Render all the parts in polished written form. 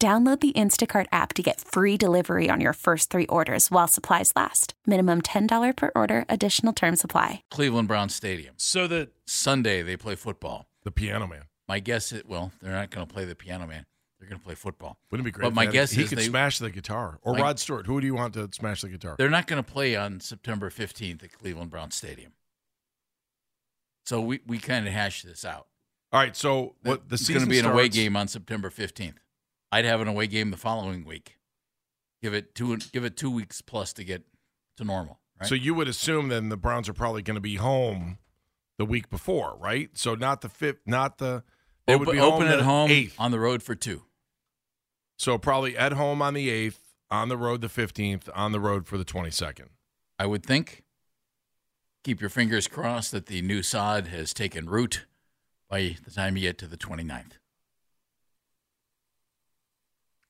Download the Instacart app to get free delivery on your first three orders while supplies last. Minimum $10 per order. Additional terms apply. Cleveland Brown Stadium. So that Sunday they play football. The Piano Man. My guess is, well, they're not going to play the Piano Man. They're going to play football. Wouldn't it be great? But my guess is he could smash the guitar. Or Rod Stewart. Who do you want to smash the guitar? They're not going to play on September 15th at Cleveland Brown Stadium. So we kind of hashed this out. All right. So what the season starts. It's going to be an away game on September 15th. I'd have an away game the following week. Give it 2 weeks plus to get to normal. Right? So you would assume then the Browns are probably going to be home the week before, right? So not the fifth, not the. They would be open at home 8th. On the road for 2. So probably at home on the 8th, on the road the 15th, on the road for the 22nd. I would think. Keep your fingers crossed that the new sod has taken root by the time you get to the 29th.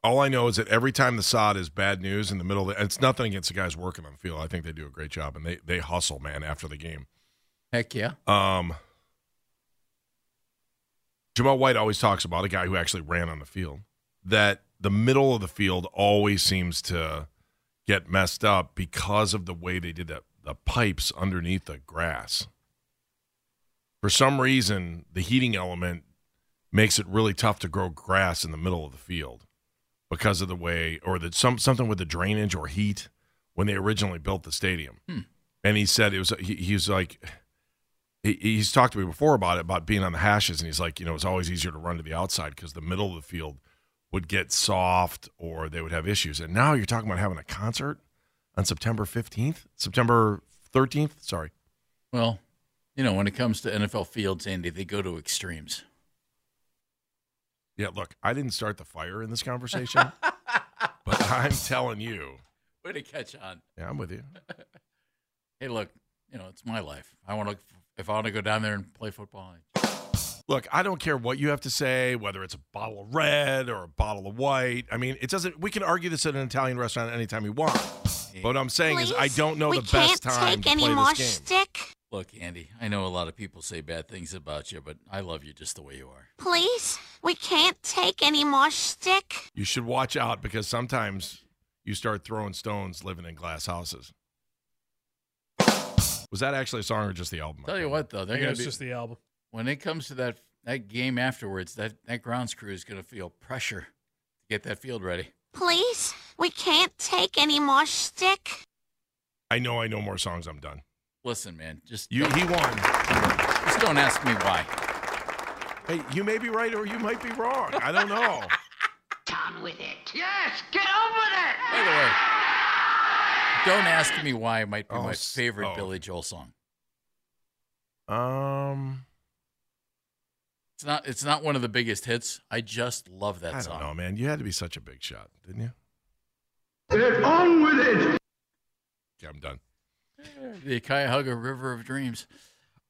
All I know is that every time the sod is bad news in the middle of it's nothing against the guys working on the field. I think they do a great job, and they hustle, man, after the game. Heck yeah. Jamal White always talks about, a guy who actually ran on the field, that the middle of the field always seems to get messed up because of the way they did the pipes underneath the grass. For some reason, the heating element makes it really tough to grow grass in the middle of the field. Because of the way, or that something with the drainage or heat when they originally built the stadium, and he said it was. He's talked to me before about it, about being on the hashes, and he's like, you know, it's always easier to run to the outside because the middle of the field would get soft or they would have issues. And now you're talking about having a concert on September 13th. Sorry. Well, you know, when it comes to NFL fields, Andy, they go to extremes. Yeah, look, I didn't start the fire in this conversation, but I'm telling you. Way to catch on. Yeah, I'm with you. Hey, look, you know, it's my life. If I want to go down there and play football. Look, I don't care what you have to say, whether it's a bottle of red or a bottle of white. I mean, it doesn't. We can argue this at an Italian restaurant anytime you want. But what I'm saying is I don't know the best time to play this game. We can't take any more stick. Look, Andy, I know a lot of people say bad things about you, but I love you just the way you are. Please, we can't take any more stick. You should watch out because sometimes you start throwing stones living in glass houses. Was that actually a song or just the album? Tell you what, though. It's just the album. When it comes to that game afterwards, that grounds crew is going to feel pressure to get that field ready. Please, we can't take any more stick. I know more songs. I'm done. Listen, man, he won. Just don't ask me why. Hey, you may be right or you might be wrong. I don't know. Down with it. Yes, get over it. By the way, Don't Ask Me Why might be my favorite Billy Joel song. It's not one of the biggest hits. I just love that song. I don't know, man. You had to be such a big shot, didn't you? Get on with it. Yeah, I'm done. The Cuyahoga River of Dreams.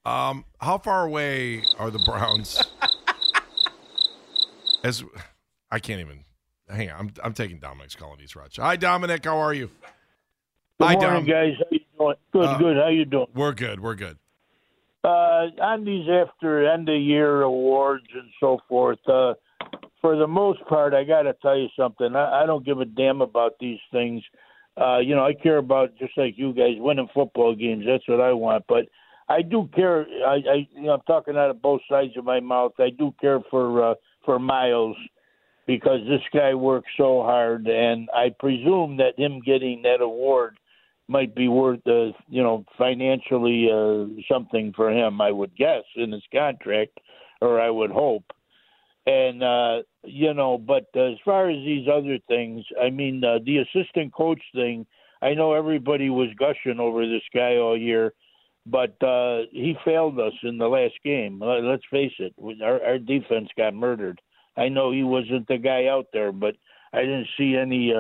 How far away are the Browns? I can't even. Hang on. I'm taking Dominic's call in East Rochester. Hi, Dominic. How are you? Good morning, guys. How you doing? Good. How you doing? We're good. On these after end-of-year awards and so forth, for the most part, I got to tell you something. I don't give a damn about these things. You know, I care about, just like you guys, winning football games. That's what I want. But I do care. I'm talking out of both sides of my mouth. I do care for for Miles because this guy works so hard, and I presume that him getting that award might be worth, financially something for him, I would guess, in his contract, or I would hope. And, but as far as these other things, the assistant coach thing, I know everybody was gushing over this guy all year, but he failed us in the last game. Let's face it, our defense got murdered. I know he wasn't the guy out there, but I didn't see any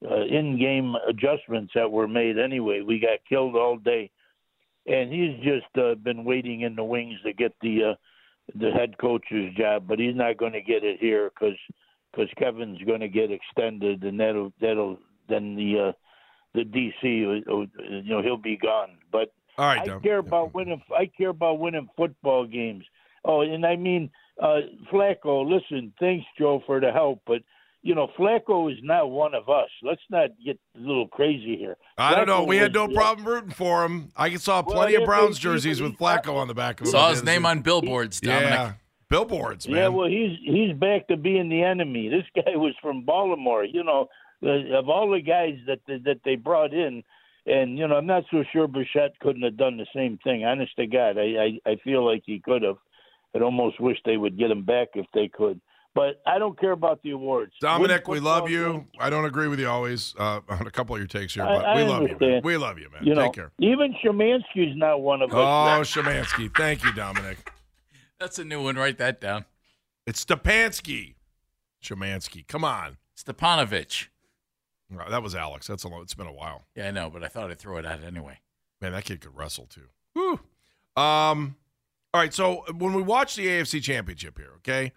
in-game adjustments that were made anyway. We got killed all day. And he's just been waiting in the wings to get the head coach's job, but he's not going to get it here because Kevin's going to get extended, and then the DC, he'll be gone. But all right, I care about winning football games. Oh, and Flacco. Listen, thanks, Joe, for the help, but Flacco is not one of us. Let's not get a little crazy here. I don't know. We had no problem rooting for him. I saw plenty of Browns jerseys with Flacco on the back of them. Saw his name on billboards, Dominic. Yeah, billboards, man. Yeah, well, he's back to being the enemy. This guy was from Baltimore. Of all the guys that they brought in, and, I'm not so sure Bichette couldn't have done the same thing. Honest to God, I feel like he could have. I'd almost wish they would get him back if they could. But I don't care about the awards. Dominic, we love you. I don't agree with you always on a couple of your takes here, but we love you, man. We love you, man. Take care. Even Shimansky's not one of us. Oh, Shimansky. Thank you, Dominic. That's a new one. Write that down. It's Stepansky. Shimansky. Come on. Stepanovich. Wow, that was Alex. It's been a while. Yeah, I know, but I thought I'd throw it out anyway. Man, that kid could wrestle, too. Woo. All right, so when we watch the AFC Championship here, okay,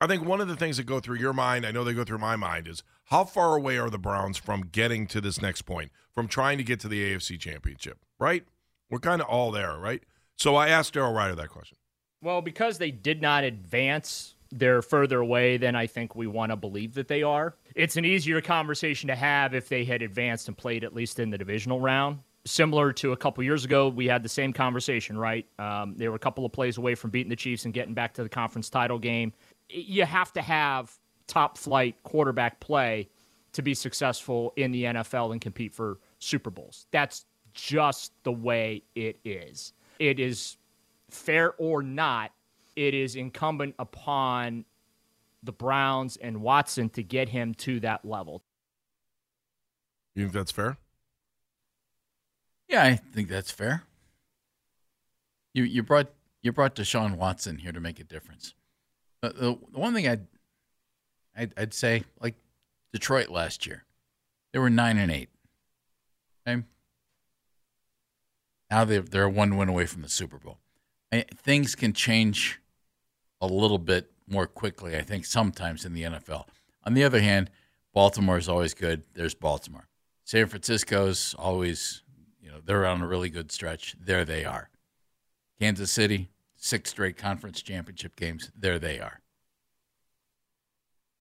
I think one of the things that go through your mind, I know they go through my mind, is how far away are the Browns from getting to this next point, from trying to get to the AFC Championship, right? We're kind of all there, right? So I asked Daryl Ryder that question. Well, because they did not advance, they're further away than I think we want to believe that they are. It's an easier conversation to have if they had advanced and played at least in the divisional round. Similar to a couple years ago, we had the same conversation, right? They were a couple of plays away from beating the Chiefs and getting back to the conference title game. You have to have top-flight quarterback play to be successful in the NFL and compete for Super Bowls. That's just the way it is. It is fair or not, it is incumbent upon the Browns and Watson to get him to that level. You think that's fair? Yeah, I think that's fair. You brought Deshaun Watson here to make a difference. The one thing I'd say, like Detroit last year, they were 9-8. Okay? Now they're one win away from the Super Bowl. Things can change a little bit more quickly, I think, sometimes in the NFL. On the other hand, Baltimore is always good. There's Baltimore. San Francisco's always, they're on a really good stretch. There they are. Kansas City, 6 straight conference championship games. There they are.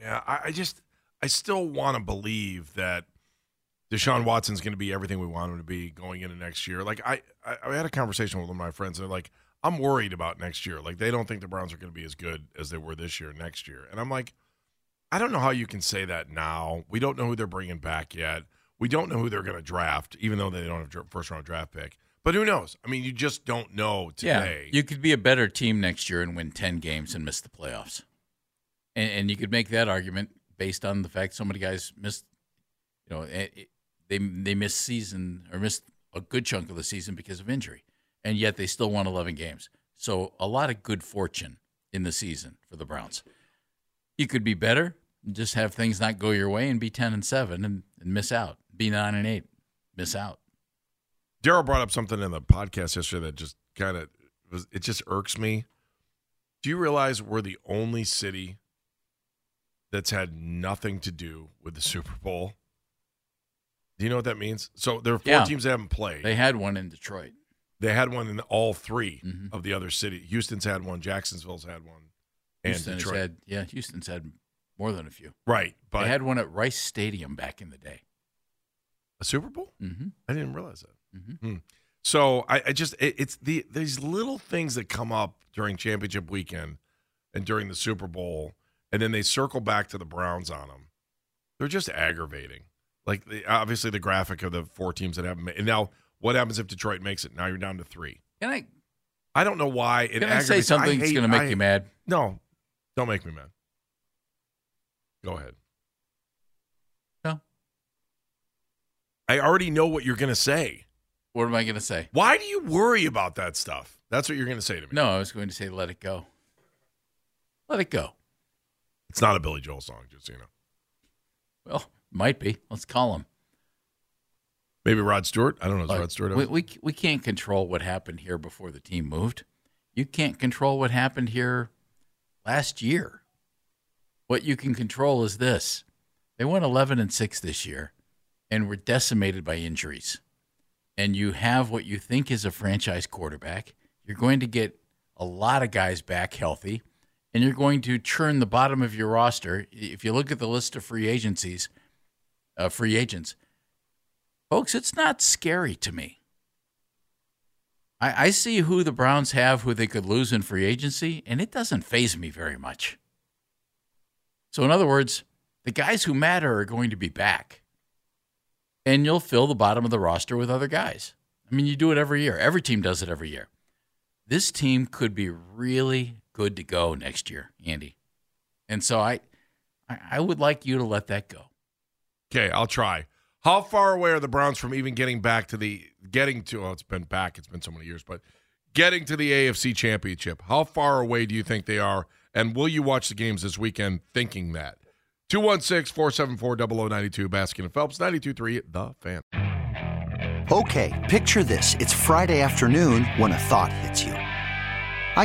Yeah, I still want to believe that Deshaun Watson's going to be everything we want him to be going into next year. Like, I had a conversation with one of my friends, and they're like, I'm worried about next year. Like, they don't think the Browns are going to be as good as they were this year, next year. And I'm like, I don't know how you can say that now. We don't know who they're bringing back yet. We don't know who they're going to draft, even though they don't have a first-round draft pick. But who knows? I mean, you just don't know today. Yeah, you could be a better team next year and win 10 games and miss the playoffs. And you could make that argument based on the fact so many guys missed, you know, they missed season or missed a good chunk of the season because of injury. And yet they still won 11 games. So a lot of good fortune in the season for the Browns. You could be better, just have things not go your way and be 10-7 and miss out. Be 9-8, miss out. Daryl brought up something in the podcast yesterday that just kind of, it just irks me. Do you realize we're the only city that's had nothing to do with the Super Bowl? Do you know what that means? So there are four teams that haven't played. They had one in Detroit. They had one in all three of the other cities. Houston's had one. Jacksonville's had one. And Detroit. Houston's had more than a few. Right. But they had one at Rice Stadium back in the day. A Super Bowl? Mm-hmm. I didn't realize that. Mm-hmm. So I just these little things that come up during championship weekend and during the Super Bowl, and then they circle back to the Browns on them. They're just aggravating. Like, obviously the graphic of the four teams that haven't made. And now what happens if Detroit makes it? Now you're down to three. Can I don't know why it aggravates. Can I say something that's going to make you mad? No, don't make me mad. Go ahead. No. I already know what you're going to say. What am I going to say? Why do you worry about that stuff? That's what you're going to say to me. No, I was going to say let it go. Let it go. It's not a Billy Joel song, just so you know. Well, might be. Let's call him. Maybe Rod Stewart. I don't know. Is Rod Stewart? We can't control what happened here before the team moved. You can't control what happened here last year. What you can control is this. They won 11-6 this year and were decimated by injuries. And you have what you think is a franchise quarterback. You're going to get a lot of guys back healthy. And you're going to churn the bottom of your roster. If you look at the list of free agents, folks, it's not scary to me. I see who the Browns have, who they could lose in free agency, and it doesn't faze me very much. So, in other words, the guys who matter are going to be back, and you'll fill the bottom of the roster with other guys. I mean, you do it every year. Every team does it every year. This team could be really good to go next year, Andy. And so I would like you to let that go. Okay, I'll try. How far away are the Browns from even getting back to it's been so many years, but getting to the AFC Championship? How far away do you think they are, and will you watch the games this weekend thinking that? 216-474-0092, Baskin and Phelps, 92.3, The Fan. Okay, picture this. It's Friday afternoon when a thought hits you. I